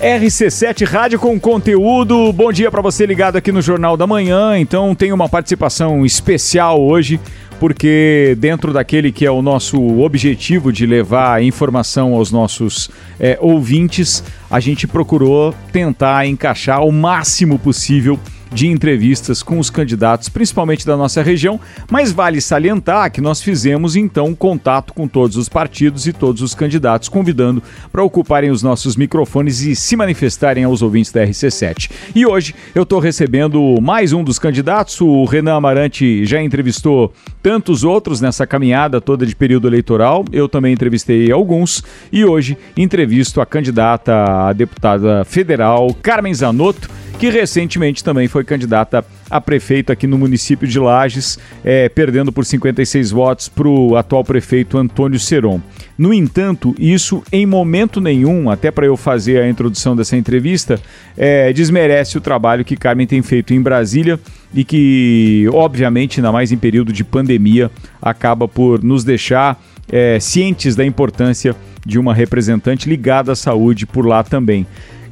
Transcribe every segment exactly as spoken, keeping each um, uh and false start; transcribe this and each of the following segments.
R C sete Rádio com Conteúdo. Bom dia para você ligado aqui no Jornal da Manhã. Então tem uma participação especial hoje, porque dentro daquele que é o nosso objetivo de levar informação aos nossos é, ouvintes, a gente procurou tentar encaixar o máximo possível de entrevistas com os candidatos, principalmente da nossa região, mas vale salientar que nós fizemos então contato com todos os partidos e todos os candidatos, convidando para ocuparem os nossos microfones e se manifestarem aos ouvintes da R C sete. E hoje eu estou recebendo mais um dos candidatos. O Renan Amarante já entrevistou tantos outros nessa caminhada toda de período eleitoral, eu também entrevistei alguns, e hoje entrevisto a candidata a deputada federal Carmen Zanotto, que recentemente também foi candidata a prefeito aqui no município de Lages, é, perdendo por cinquenta e seis votos para o atual prefeito Antônio Seron. No entanto, isso em momento nenhum, até para eu fazer a introdução dessa entrevista, é, desmerece o trabalho que Carmen tem feito em Brasília e que, obviamente, ainda mais em período de pandemia, acaba por nos deixar é, cientes da importância de uma representante ligada à saúde por lá também.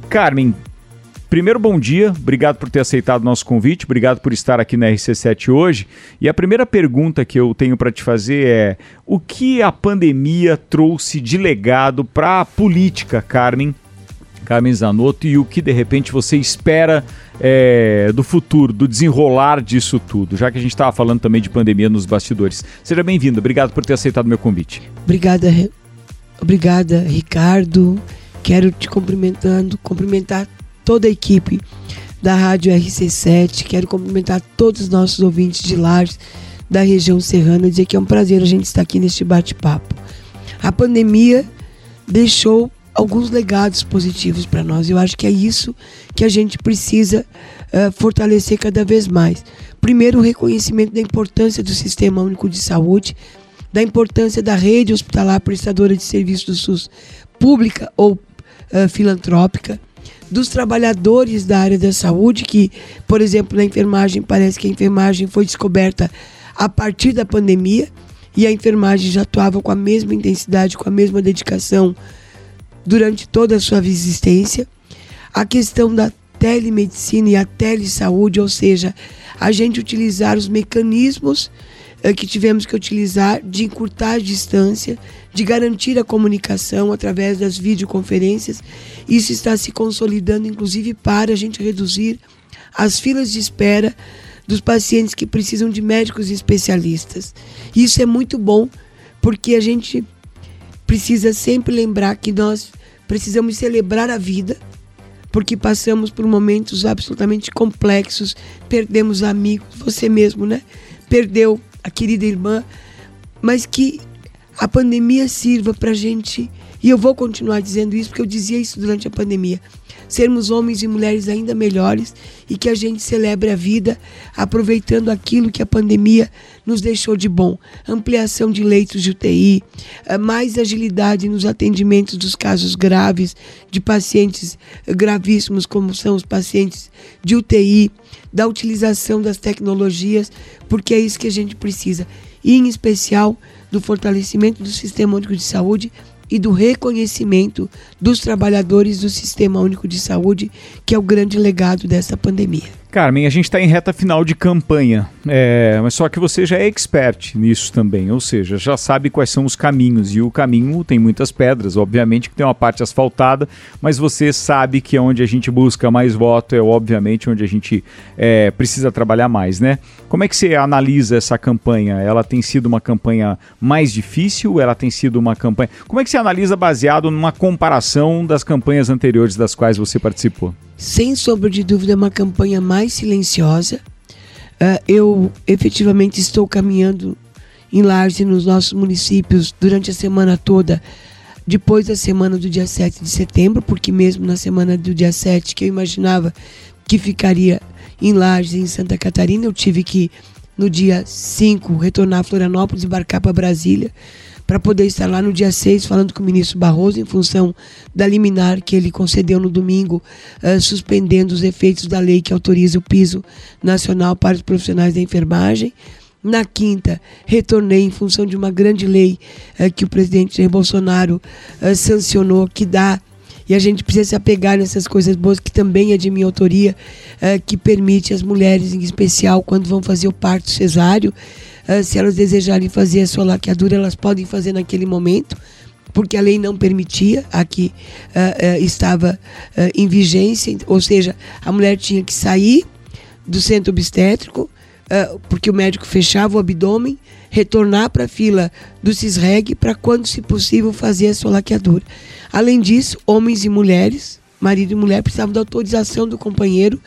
Carmen, primeiro, bom dia, obrigado por ter aceitado o nosso convite, obrigado por estar aqui na R C sete hoje. E a primeira pergunta que eu tenho para te fazer é: o que a pandemia trouxe de legado para a política, Carmen, Carmen Zanotto, e o que de repente você espera é, do futuro, do desenrolar disso tudo, já que a gente estava falando também de pandemia nos bastidores. Seja bem-vinda, obrigado por ter aceitado o meu convite. Obrigada, Re... Obrigada, Ricardo. Quero te cumprimentando, cumprimentar toda a equipe da Rádio R C sete, quero cumprimentar todos os nossos ouvintes de Lages, da região serrana, dizer que é um prazer a gente estar aqui neste bate-papo. A pandemia deixou alguns legados positivos para nós, eu acho que é isso que a gente precisa uh, fortalecer cada vez mais. Primeiro, o reconhecimento da importância do Sistema Único de Saúde, da importância da rede hospitalar prestadora de serviços do SUS, pública ou uh, filantrópica, dos trabalhadores da área da saúde, que, por exemplo, na enfermagem, parece que a enfermagem foi descoberta a partir da pandemia, e a enfermagem já atuava com a mesma intensidade, com a mesma dedicação durante toda a sua existência. A questão da telemedicina e a telesaúde, ou seja, a gente utilizar os mecanismos que tivemos que utilizar de encurtar a distância, de garantir a comunicação através das videoconferências. Isso está se consolidando, inclusive, para a gente reduzir as filas de espera dos pacientes que precisam de médicos e especialistas. Isso é muito bom, porque a gente precisa sempre lembrar que nós precisamos celebrar a vida, porque passamos por momentos absolutamente complexos, perdemos amigos, você mesmo, né? Perdeu a querida irmã, mas que a pandemia sirva para a gente, e eu vou continuar dizendo isso, porque eu dizia isso durante a pandemia, sermos homens e mulheres ainda melhores, e que a gente celebre a vida aproveitando aquilo que a pandemia nos deixou de bom: ampliação de leitos de U T I, mais agilidade nos atendimentos dos casos graves, de pacientes gravíssimos como são os pacientes de U T I, da utilização das tecnologias, porque é isso que a gente precisa, e em especial do fortalecimento do Sistema Único de Saúde e do reconhecimento dos trabalhadores do Sistema Único de Saúde, que é o grande legado dessa pandemia. Carmen, a gente está em reta final de campanha, é, mas só que você já é expert nisso também, ou seja, já sabe quais são os caminhos, e o caminho tem muitas pedras, obviamente que tem uma parte asfaltada, mas você sabe que onde a gente busca mais voto é obviamente onde a gente é, precisa trabalhar mais, né? Como é que você analisa essa campanha? Ela tem sido uma campanha mais difícil? Ela tem sido uma campanha... Como é que você analisa baseado numa comparação das campanhas anteriores das quais você participou? Sem sombra de dúvida, é uma campanha mais silenciosa. Uh, eu efetivamente estou caminhando em Lages, nos nossos municípios, durante a semana toda, depois da semana do dia sete de setembro, porque mesmo na semana do dia sete, que eu imaginava que ficaria em Lages, em Santa Catarina, eu tive que, no dia cinco, retornar a Florianópolis e embarcar para Brasília, para poder estar lá no dia seis falando com o ministro Barroso em função da liminar que ele concedeu no domingo, uh, suspendendo os efeitos da lei que autoriza o piso nacional para os profissionais da enfermagem. Na quinta, retornei em função de uma grande lei uh, que o presidente Jair Bolsonaro uh, sancionou, que dá E a gente precisa se apegar nessas coisas boas, que também é de minha autoria, é, que permite às mulheres, em especial, quando vão fazer o parto cesáreo, é, se elas desejarem fazer a sua laqueadura, elas podem fazer naquele momento, porque a lei não permitia, aqui uh, uh, estava uh, em vigência, ou seja, a mulher tinha que sair do centro obstétrico, uh, porque o médico fechava o abdômen, retornar para a fila do CISREG para, quando se possível, fazer a sua laqueadura. Além disso, homens e mulheres, marido e mulher, precisavam da autorização do companheiro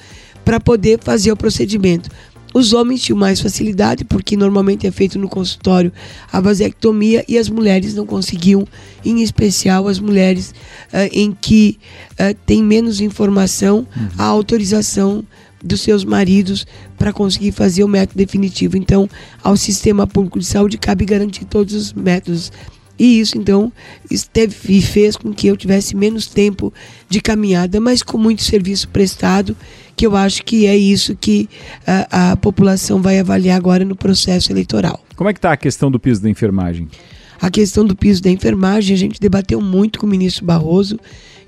para poder fazer o procedimento. Os homens tinham mais facilidade, porque normalmente é feito no consultório a vasectomia, e as mulheres não conseguiam, em especial as mulheres uh, em que uh, tem menos informação, uhum, a autorização dos seus maridos para conseguir fazer o método definitivo. Então, ao Sistema Público de Saúde cabe garantir todos os métodos. E isso, então, esteve, fez com que eu tivesse menos tempo de caminhada, mas com muito serviço prestado, que eu acho que é isso que a, a população vai avaliar agora no processo eleitoral. Como é que está a questão do piso da enfermagem? A questão do piso da enfermagem, a gente debateu muito com o ministro Barroso.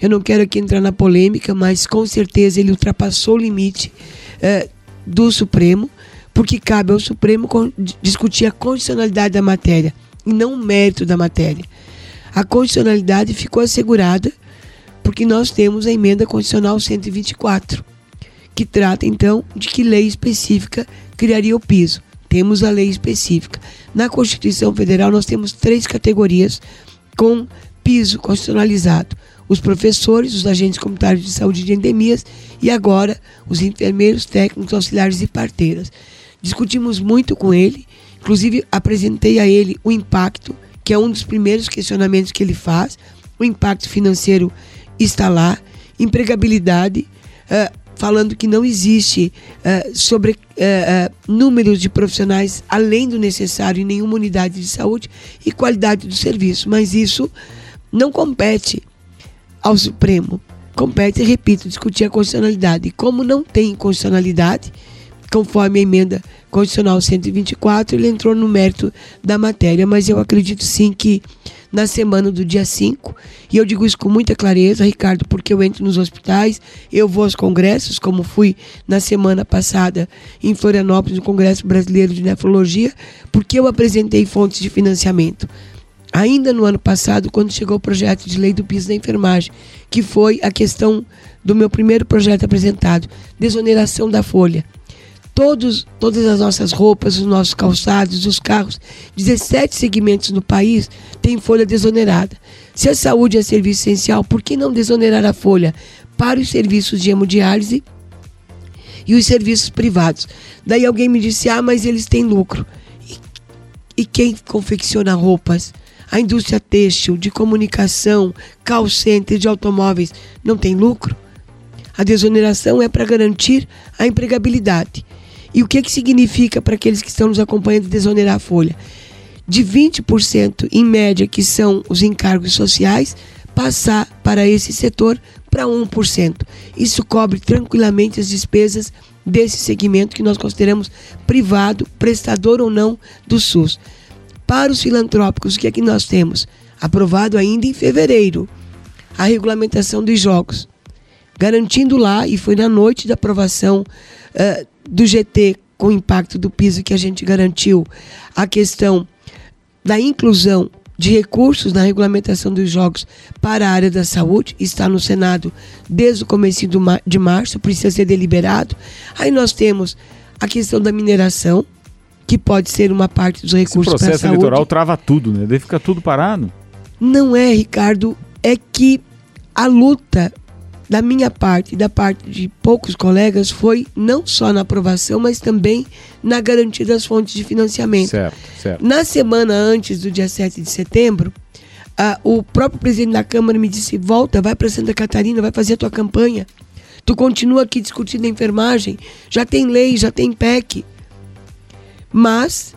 Eu não quero aqui entrar na polêmica, mas com certeza ele ultrapassou o limite eh, do Supremo, porque cabe ao Supremo discutir a constitucionalidade da matéria, e não o mérito da matéria. A constitucionalidade ficou assegurada porque nós temos a emenda constitucional cento e vinte e quatro, que trata então de que lei específica criaria o piso. Temos a lei específica. Na Constituição Federal nós temos três categorias com piso constitucionalizado: os professores, os agentes comunitários de saúde de endemias e agora os enfermeiros, técnicos, auxiliares e parteiras. Discutimos muito com ele. Inclusive, apresentei a ele o impacto, que é um dos primeiros questionamentos que ele faz. O impacto financeiro está lá. Empregabilidade, uh, falando que não existe uh, sobre uh, uh, números de profissionais além do necessário em nenhuma unidade de saúde, e qualidade do serviço. Mas isso não compete ao Supremo. Compete, repito, discutir a constitucionalidade. E como não tem constitucionalidade, conforme a emenda constitucional cento e vinte e quatro, ele entrou no mérito da matéria, mas eu acredito sim que na semana do dia cinco, e eu digo isso com muita clareza, Ricardo, porque eu entro nos hospitais, eu vou aos congressos, como fui na semana passada em Florianópolis, no Congresso Brasileiro de Nefrologia, porque eu apresentei fontes de financiamento. Ainda no ano passado, quando chegou o projeto de lei do piso da enfermagem, que foi a questão do meu primeiro projeto apresentado, desoneração da folha. Todos, todas as nossas roupas, os nossos calçados, os carros, dezessete segmentos no país têm folha desonerada. Se a saúde é serviço essencial, por que não desonerar a folha para os serviços de hemodiálise e os serviços privados? Daí alguém me disse, ah, mas eles têm lucro. E, e quem confecciona roupas? A indústria têxtil, de comunicação, call center, de automóveis, não tem lucro? A desoneração é para garantir a empregabilidade. E o que, que significa para aqueles que estão nos acompanhando desonerar a folha? De vinte por cento em média, que são os encargos sociais, passar para esse setor para um por cento. Isso cobre tranquilamente as despesas desse segmento que nós consideramos privado, prestador ou não do SUS. Para os filantrópicos, o que é que nós temos? Aprovado ainda em fevereiro a regulamentação dos jogos, garantindo lá, e foi na noite da aprovação uh, do G T, com o impacto do piso, que a gente garantiu a questão da inclusão de recursos na regulamentação dos jogos para a área da saúde. Está no Senado desde o começo de março, precisa ser deliberado. Aí nós temos a questão da mineração, que pode ser uma parte dos recursos para a saúde. O processo eleitoral trava tudo, né? Daí fica tudo parado. Não é, Ricardo, é que a luta da minha parte e da parte de poucos colegas foi não só na aprovação, mas também na garantia das fontes de financiamento. Certo, certo. Na semana antes do dia sete de setembro, uh, o próprio presidente da Câmara me disse, volta, vai para Santa Catarina, vai fazer a tua campanha. Tu continua aqui discutindo a enfermagem, já tem lei, já tem P E C. Mas,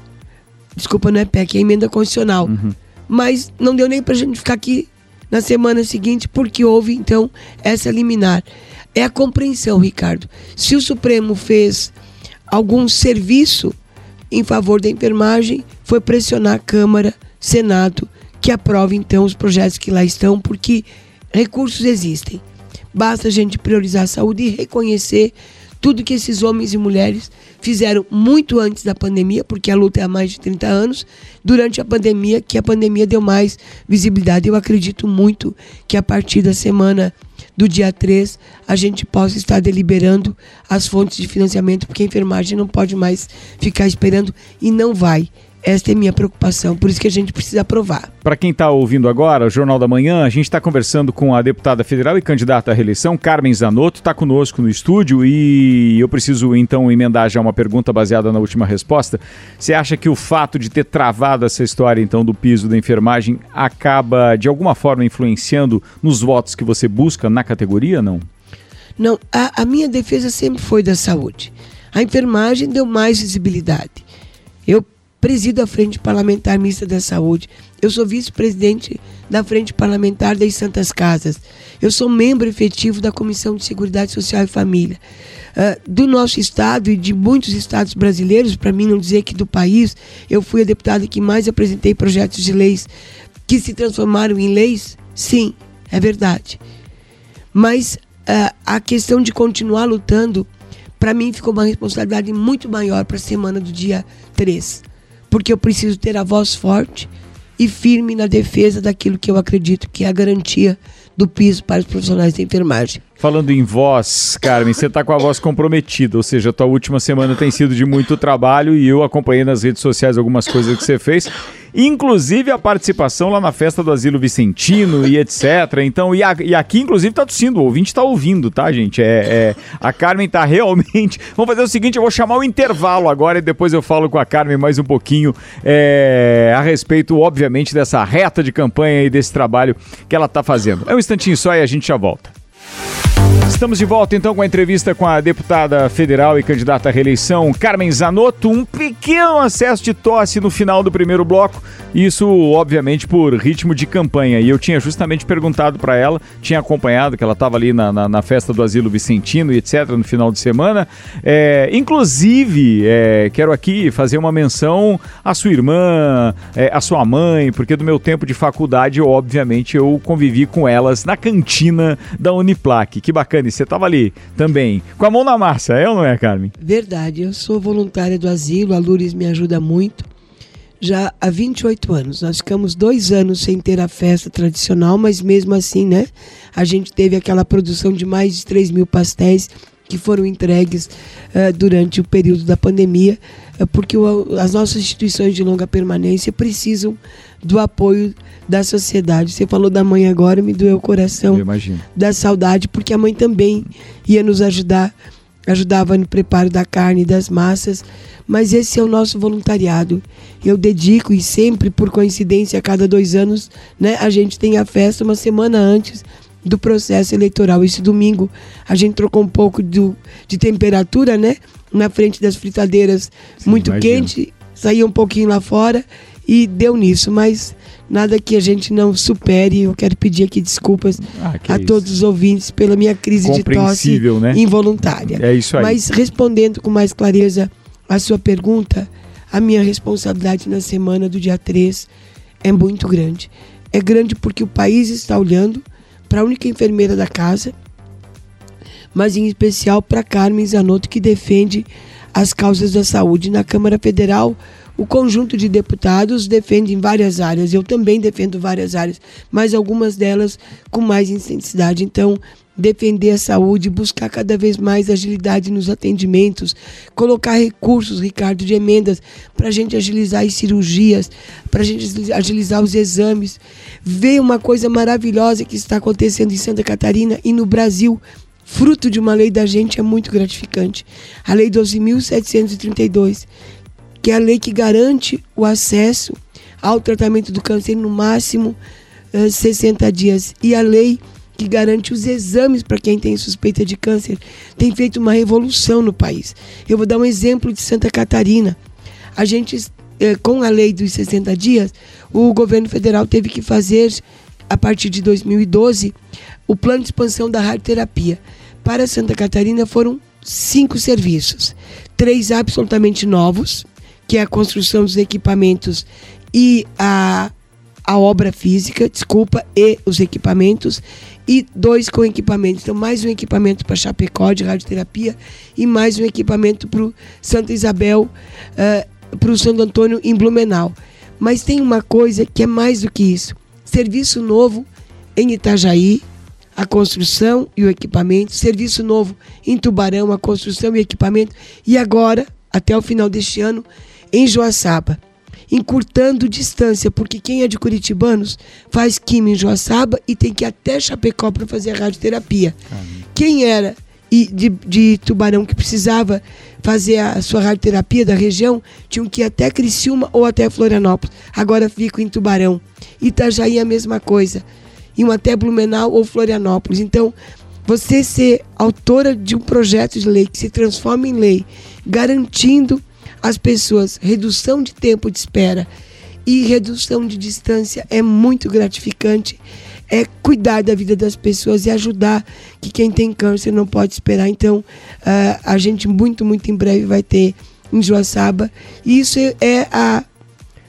desculpa, não é P E C, é emenda constitucional. Uhum. Mas não deu nem para a gente ficar aqui na semana seguinte, porque houve, então, essa liminar. É a compreensão, Ricardo. Se o Supremo fez algum serviço em favor da enfermagem, foi pressionar a Câmara, Senado, que aprove, então, os projetos que lá estão, porque Recursos existem. Basta a gente priorizar a saúde e reconhecer tudo que esses homens e mulheres fizeram muito antes da pandemia, porque a luta é há mais de trinta anos, durante a pandemia, que a pandemia deu mais visibilidade. Eu acredito muito que a partir da semana do dia três, a gente possa estar deliberando as fontes de financiamento, porque a enfermagem não pode mais ficar esperando e não vai. Esta é minha preocupação, por isso que a gente precisa aprovar. Para quem está ouvindo agora, o Jornal da Manhã, a gente está conversando com a deputada federal e candidata à reeleição, Carmen Zanotto, está conosco no estúdio, e eu preciso então emendar já uma pergunta baseada na última resposta. Você acha que o fato de ter travado essa história então do piso da enfermagem acaba de alguma forma influenciando nos votos que você busca na categoria, não? Não, a, a minha defesa sempre foi da saúde. A enfermagem deu mais visibilidade. Eu presido a Frente Parlamentar Mista da Saúde. Eu sou vice-presidente da Frente Parlamentar das Santas Casas. Eu sou membro efetivo da Comissão de Seguridade Social e Família. Uh, do nosso estado e de muitos estados brasileiros, para mim não dizer que do país, eu fui a deputada que mais apresentei projetos de leis que se transformaram em leis. Sim, é verdade. Mas uh, a questão de continuar lutando, para mim ficou uma responsabilidade muito maior para a semana do dia três. Porque eu preciso ter a voz forte e firme na defesa daquilo que eu acredito que é a garantia do piso para os profissionais da enfermagem. Falando em voz, Carmen, você está com a voz comprometida, ou seja, a tua última semana tem sido de muito trabalho e eu acompanhei nas redes sociais algumas coisas que você fez, inclusive a participação lá na festa do Asilo Vicentino e etcétera. Então, e, a, e aqui, inclusive, tá tossindo, o ouvinte tá ouvindo, tá, gente? É, é, a Carmen tá realmente... Vamos fazer o seguinte, eu vou chamar o intervalo agora e depois eu falo com a Carmen mais um pouquinho é, a respeito, obviamente, dessa reta de campanha e desse trabalho que ela tá fazendo. É um instantinho só e a gente já volta. Estamos de volta então com a entrevista com a deputada federal e candidata à reeleição, Carmen Zanotto. Um pequeno acesso de tosse no final do primeiro bloco, isso obviamente por ritmo de campanha. E eu tinha justamente perguntado para ela, tinha acompanhado que ela estava ali na, na, na festa do Asilo Vicentino e etcétera no final de semana. É, inclusive, é, quero aqui fazer uma menção à sua irmã, é, à sua mãe, porque do meu tempo de faculdade, eu, obviamente, eu convivi com elas na cantina da Uniplac. Que bacana! Você estava ali também, com a mão na massa, é ou não é, Carmen? Verdade, eu sou voluntária do asilo, a Lourdes me ajuda muito, já há vinte e oito anos. Nós ficamos dois anos sem ter a festa tradicional, mas mesmo assim, né, a gente teve aquela produção de mais de três mil pastéis que foram entregues uh, durante o período da pandemia, uh, porque o, as nossas instituições de longa permanência precisam do apoio da sociedade. Você falou da mãe agora, me doeu o coração. Eu imagino. Da saudade, porque a mãe também ia nos ajudar, ajudava no preparo da carne e das massas, mas esse é o nosso voluntariado. Eu dedico, e sempre, por coincidência, a cada dois anos, né, a gente tem a festa uma semana antes do processo eleitoral. Esse domingo a gente trocou um pouco do, de temperatura, né? Na frente das fritadeiras, sim, muito imagino. Quente, saía um pouquinho lá fora e deu nisso, mas nada que a gente não supere. Eu quero pedir aqui desculpas ah, a isso. todos os ouvintes pela minha crise de tosse, né? Involuntária. É isso aí. Mas respondendo com mais clareza a sua pergunta, a minha responsabilidade na semana do dia três é muito grande. É grande porque o país está olhando para a única enfermeira da casa, mas em especial para Carmen Zanotto, que defende as causas da saúde. Na Câmara Federal, o conjunto de deputados defende em várias áreas, eu também defendo várias áreas, mas algumas delas com mais intensidade. Então, defender a saúde, buscar cada vez mais agilidade nos atendimentos, colocar recursos, Ricardo, de emendas para a gente agilizar as cirurgias, para a gente agilizar os exames. Ver uma coisa maravilhosa que está acontecendo em Santa Catarina e no Brasil, fruto de uma lei da gente, é muito gratificante. A Lei doze mil setecentos e trinta e dois, que é a lei que garante o acesso ao tratamento do câncer no máximo uh, sessenta dias, e a lei que garante os exames para quem tem suspeita de câncer, tem feito uma revolução no país. Eu vou dar um exemplo de Santa Catarina. A gente, com a lei dos sessenta dias, o governo federal teve que fazer, a partir de dois mil e doze, o plano de expansão da radioterapia. Para Santa Catarina foram cinco serviços, três absolutamente novos, que é a construção dos equipamentos e a, a obra física, desculpa, e os equipamentos, e dois com equipamento. Então, mais um equipamento para Chapecó, de radioterapia, e mais um equipamento para o Santa Isabel, uh, para o Santo Antônio em Blumenau. Mas tem uma coisa que é mais do que isso. Serviço novo em Itajaí, a construção e o equipamento. Serviço novo em Tubarão, a construção e equipamento. E agora, até o final deste ano, em Joaçaba. Encurtando distância, porque quem é de Curitibanos faz quimio em Joaçaba e tem que ir até Chapecó para fazer a radioterapia. Amém. Quem era de, de Tubarão que precisava fazer a sua radioterapia da região, tinham que ir até Criciúma ou até Florianópolis. Agora fico em Tubarão. Itajaí é a mesma coisa. Iam até Blumenau ou Florianópolis. Então, você ser autora de um projeto de lei que se transforma em lei, garantindo as pessoas redução de tempo de espera e redução de distância, é muito gratificante, é cuidar da vida das pessoas e ajudar, que quem tem câncer não pode esperar. Então, uh, a gente muito, muito em breve vai ter em Joaçaba. E isso é a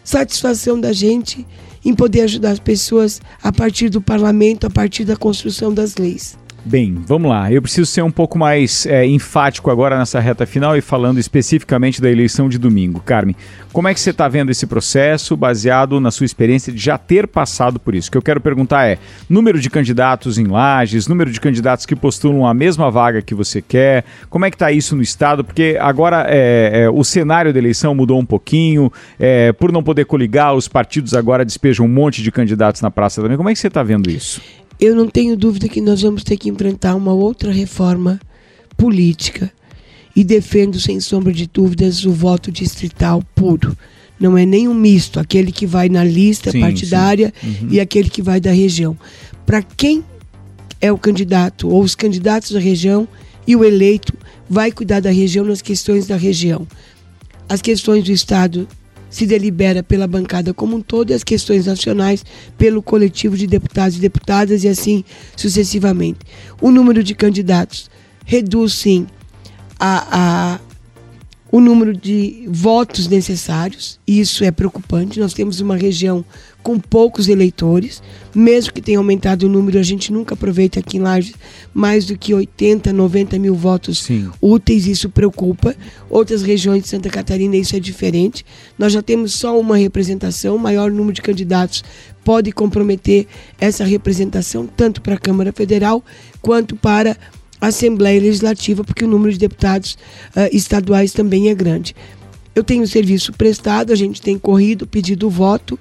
satisfação da gente em poder ajudar as pessoas a partir do parlamento, a partir da construção das leis. Bem, vamos lá. Eu preciso ser um pouco mais é, enfático agora nessa reta final e falando especificamente da eleição de domingo. Carmen, como é que você está vendo esse processo baseado na sua experiência de já ter passado por isso? O que eu quero perguntar é número de candidatos em Lages, número de candidatos que postulam a mesma vaga que você quer, como é que está isso no Estado? Porque agora é, é, o cenário da eleição mudou um pouquinho, é, por não poder coligar, os partidos agora despejam um monte de candidatos na praça também. Como é que você está vendo isso? Eu não tenho dúvida que nós vamos ter que enfrentar uma outra reforma política e defendo, sem sombra de dúvidas, o voto distrital puro. Não é nem um misto, aquele que vai na lista sim, partidária sim. Uhum. E aquele que vai da região. Para quem é o candidato ou os candidatos da região e o eleito vai cuidar da região nas questões da região. As questões do Estado se delibera pela bancada como um todo e as questões nacionais pelo coletivo de deputados e deputadas e assim sucessivamente. O número de candidatos reduz, sim, a, a, o número de votos necessários, e isso é preocupante. Nós temos uma região com poucos eleitores, mesmo que tenha aumentado o número, a gente nunca aproveita aqui em Lages mais do que oitenta, noventa mil votos sim. úteis, isso preocupa. Outras regiões de Santa Catarina isso é diferente. Nós já temos só uma representação, o maior número de candidatos pode comprometer essa representação, tanto para a Câmara Federal quanto para a Assembleia Legislativa, porque o número de deputados uh, estaduais também é grande. Eu tenho serviço prestado, a gente tem corrido, pedido o voto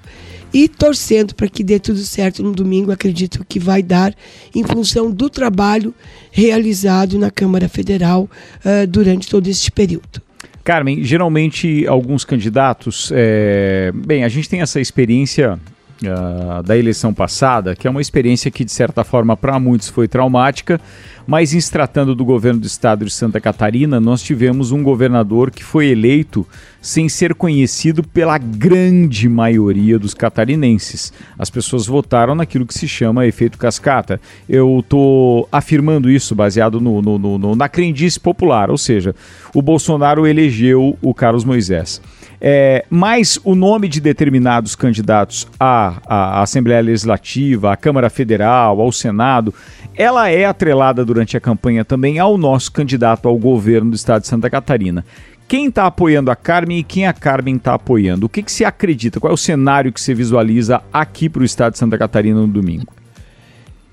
e torcendo para que dê tudo certo no domingo, acredito que vai dar, em função do trabalho realizado na Câmara Federal uh, durante todo este período. Carmen, geralmente alguns candidatos, é... bem, a gente tem essa experiência Uh, da eleição passada, que é uma experiência que de certa forma para muitos foi traumática, mas em se tratando do governo do estado de Santa Catarina, nós tivemos um governador que foi eleito sem ser conhecido pela grande maioria dos catarinenses. As pessoas votaram naquilo que se chama efeito cascata. Eu estou afirmando isso baseado no, no, no, na crendice popular, ou seja, o Bolsonaro elegeu o Carlos Moisés. É, mas o nome de determinados candidatos à, à Assembleia Legislativa, à Câmara Federal, ao Senado, ela é atrelada durante a campanha também ao nosso candidato ao governo do estado de Santa Catarina. Quem está apoiando a Carmen e quem a Carmen está apoiando? O que, que você acredita? Qual é o cenário que você visualiza aqui para o estado de Santa Catarina no domingo?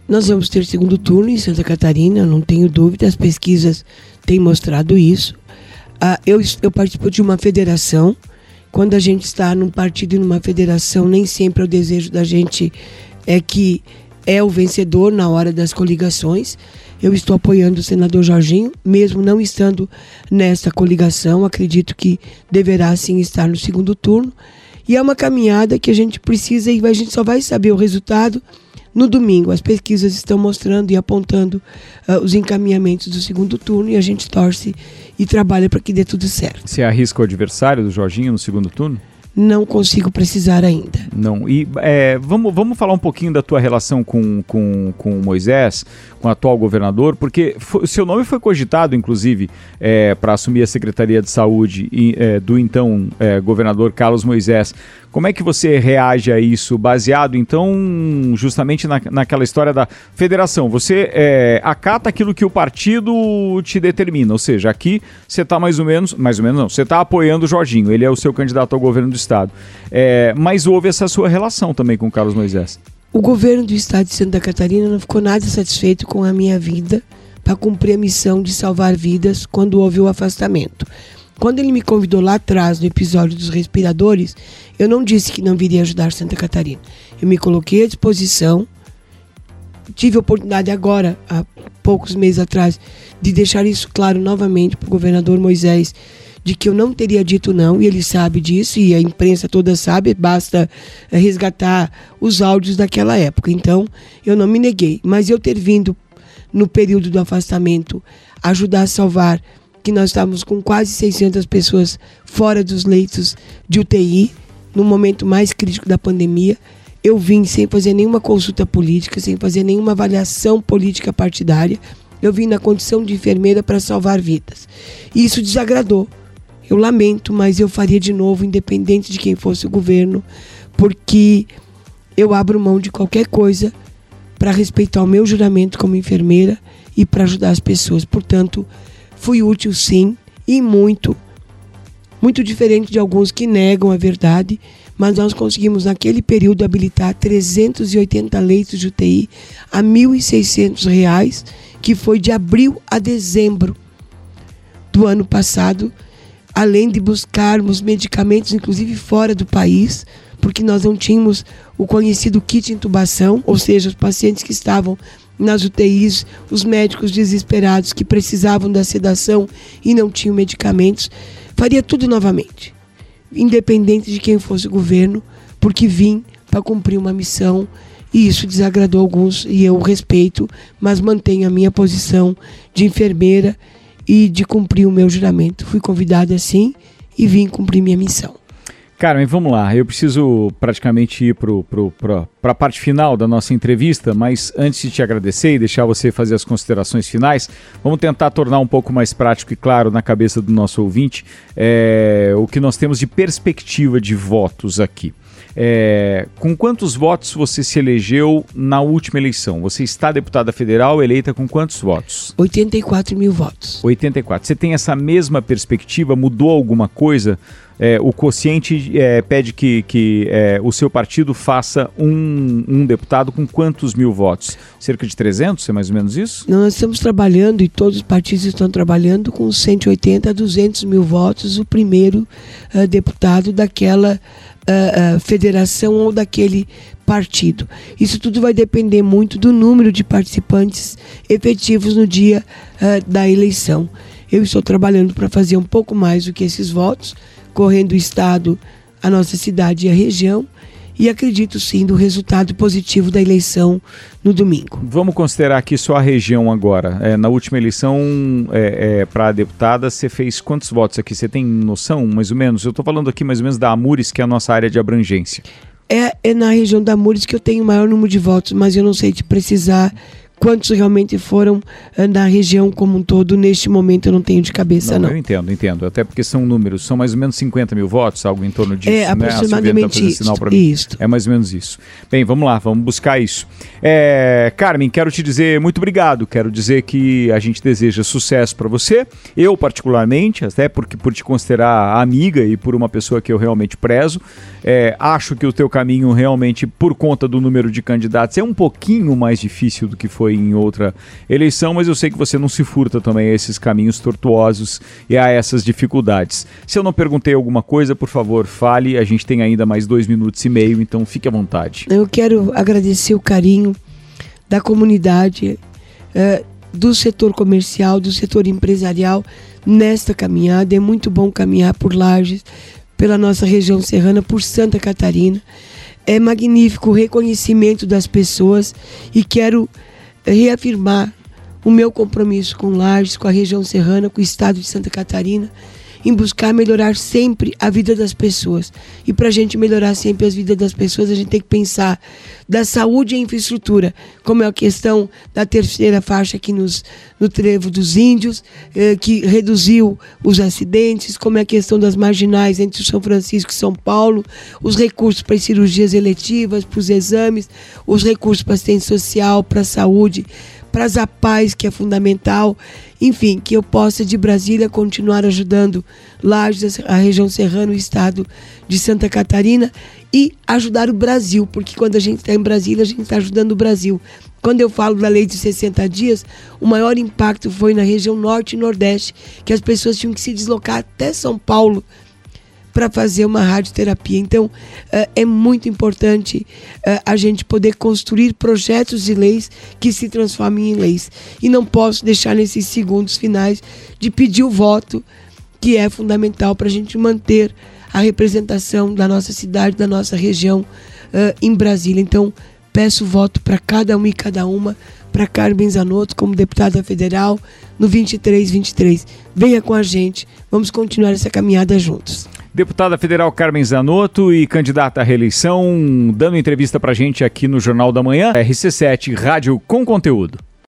Nós vamos ter segundo turno em Santa Catarina, não tenho dúvida, as pesquisas têm mostrado isso. Ah, eu, eu participo de uma federação. Quando a gente está num partido e numa federação, nem sempre o desejo da gente é que é o vencedor na hora das coligações. Eu estou apoiando o senador Jorginho, mesmo não estando nessa coligação, acredito que deverá sim estar no segundo turno. E é uma caminhada que a gente precisa e a gente só vai saber o resultado no domingo. As pesquisas estão mostrando e apontando uh, os encaminhamentos do segundo turno e a gente torce e trabalha para que dê tudo certo. Você arrisca o adversário do Jorginho no segundo turno? Não consigo precisar ainda. Não. E é, vamos, vamos falar um pouquinho da tua relação com, com, com o Moisés, com o atual governador, porque o seu nome foi cogitado, inclusive, é, para assumir a Secretaria de Saúde e, é, do então é, governador Carlos Moisés. Como é que você reage a isso, baseado, então, justamente na, naquela história da federação? Você é, acata aquilo que o partido te determina, ou seja, aqui você está mais ou menos, mais ou menos não, você está apoiando o Jorginho, ele é o seu candidato ao governo do Estado. É, mas houve essa sua relação também com o Carlos Moisés. O governo do Estado de Santa Catarina não ficou nada satisfeito com a minha vinda para cumprir a missão de salvar vidas quando houve o afastamento. Quando ele me convidou lá atrás, no episódio dos respiradores, eu não disse que não viria ajudar Santa Catarina. Eu me coloquei à disposição, tive a oportunidade agora, há poucos meses atrás, de deixar isso claro novamente para o governador Moisés, de que eu não teria dito não, e ele sabe disso, e a imprensa toda sabe, basta resgatar os áudios daquela época. Então, eu não me neguei, mas eu ter vindo no período do afastamento ajudar a salvar, que nós estávamos com quase seiscentas pessoas fora dos leitos de U T I, no momento mais crítico da pandemia, eu vim sem fazer nenhuma consulta política, sem fazer nenhuma avaliação política partidária, eu vim na condição de enfermeira para salvar vidas. E isso desagradou. Eu lamento, mas eu faria de novo, independente de quem fosse o governo, porque eu abro mão de qualquer coisa para respeitar o meu juramento como enfermeira e para ajudar as pessoas. Portanto, fui útil sim, e muito, muito diferente de alguns que negam a verdade, mas nós conseguimos naquele período habilitar trezentos e oitenta leitos de U T I a mil e seiscentos reais, que foi de abril a dezembro do ano passado, além de buscarmos medicamentos, inclusive fora do país, porque nós não tínhamos o conhecido kit intubação, ou seja, os pacientes que estavam nas U T Is, os médicos desesperados que precisavam da sedação e não tinham medicamentos, faria tudo novamente, independente de quem fosse o governo, porque vim para cumprir uma missão e isso desagradou alguns e eu respeito, mas mantenho a minha posição de enfermeira e de cumprir o meu juramento. Fui convidada assim e vim cumprir minha missão. Carmen, vamos lá. Eu preciso praticamente ir para a parte final da nossa entrevista, mas antes de te agradecer e deixar você fazer as considerações finais, vamos tentar tornar um pouco mais prático e claro na cabeça do nosso ouvinte é, o que nós temos de perspectiva de votos aqui. É, com quantos votos você se elegeu na última eleição? Você está deputada federal eleita com quantos votos? oitenta e quatro mil votos. oitenta e quatro. Você tem essa mesma perspectiva? Mudou alguma coisa? É, o quociente é, pede que, que é, o seu partido faça um, um deputado com quantos mil votos? Cerca de trezentos, é mais ou menos isso? Nós estamos trabalhando, e todos os partidos estão trabalhando, com cento e oitenta a duzentos mil votos, o primeiro uh, deputado daquela Uh, uh, federação ou daquele partido. Isso tudo vai depender muito do número de participantes efetivos no dia uh, da eleição. Eu estou trabalhando para fazer um pouco mais do que esses votos, correndo o estado, a nossa cidade e a região, e acredito sim no resultado positivo da eleição no domingo. Vamos considerar aqui só a região agora. É, na última eleição é, é, para a deputada, você fez quantos votos aqui? Você tem noção, mais ou menos? Eu estou falando aqui mais ou menos da Amures, que é a nossa área de abrangência. É, é na região da Amures que eu tenho o maior número de votos, mas eu não sei te precisar quantos realmente foram na região como um todo. Neste momento eu não tenho de cabeça, não. não. Eu entendo, entendo. Até porque são números, são mais ou menos cinquenta mil votos, algo em torno disso. É, aproximadamente, né? Isso, isso. É mais ou menos isso. Bem, vamos lá, vamos buscar isso. É, Carmen, quero te dizer muito obrigado, quero dizer que a gente deseja sucesso para você, eu particularmente, até porque por te considerar amiga e por uma pessoa que eu realmente prezo, é, acho que o teu caminho realmente, por conta do número de candidatos, é um pouquinho mais difícil do que foi em outra eleição, mas eu sei que você não se furta também a esses caminhos tortuosos e a essas dificuldades. Se eu não perguntei alguma coisa, por favor, fale. A gente tem ainda mais dois minutos e meio, então fique à vontade. Eu quero agradecer o carinho da comunidade, é, do setor comercial, do setor empresarial nesta caminhada. É muito bom caminhar por Lages, pela nossa região serrana, por Santa Catarina. É magnífico o reconhecimento das pessoas e quero reafirmar o meu compromisso com Lages, com a região serrana, com o estado de Santa Catarina em buscar melhorar sempre a vida das pessoas. E para a gente melhorar sempre as vidas das pessoas, a gente tem que pensar da saúde e infraestrutura, como é a questão da terceira faixa aqui nos, no Trevo dos Índios, eh, que reduziu os acidentes, como é a questão das marginais entre o São Francisco e São Paulo, os recursos para as cirurgias eletivas, para os exames, os recursos para assistência social, para a saúde, para as APAES, que é fundamental, enfim, que eu possa de Brasília continuar ajudando Lages, a região serrana, o estado de Santa Catarina e ajudar o Brasil, porque quando a gente está em Brasília, a gente está ajudando o Brasil. Quando eu falo da lei de sessenta dias, o maior impacto foi na região norte e nordeste, que as pessoas tinham que se deslocar até São Paulo para fazer uma radioterapia. Então, é muito importante a gente poder construir projetos e leis que se transformem em leis. E não posso deixar nesses segundos finais de pedir o voto, que é fundamental para a gente manter a representação da nossa cidade, da nossa região em Brasília. Então, peço voto para cada um e cada uma, para Carmen Zanotto como deputada federal no vinte e três vinte e três. Venha com a gente, vamos continuar essa caminhada juntos. Deputada federal Carmen Zanotto e candidata à reeleição, dando entrevista pra gente aqui no Jornal da Manhã, R C sete, rádio com conteúdo.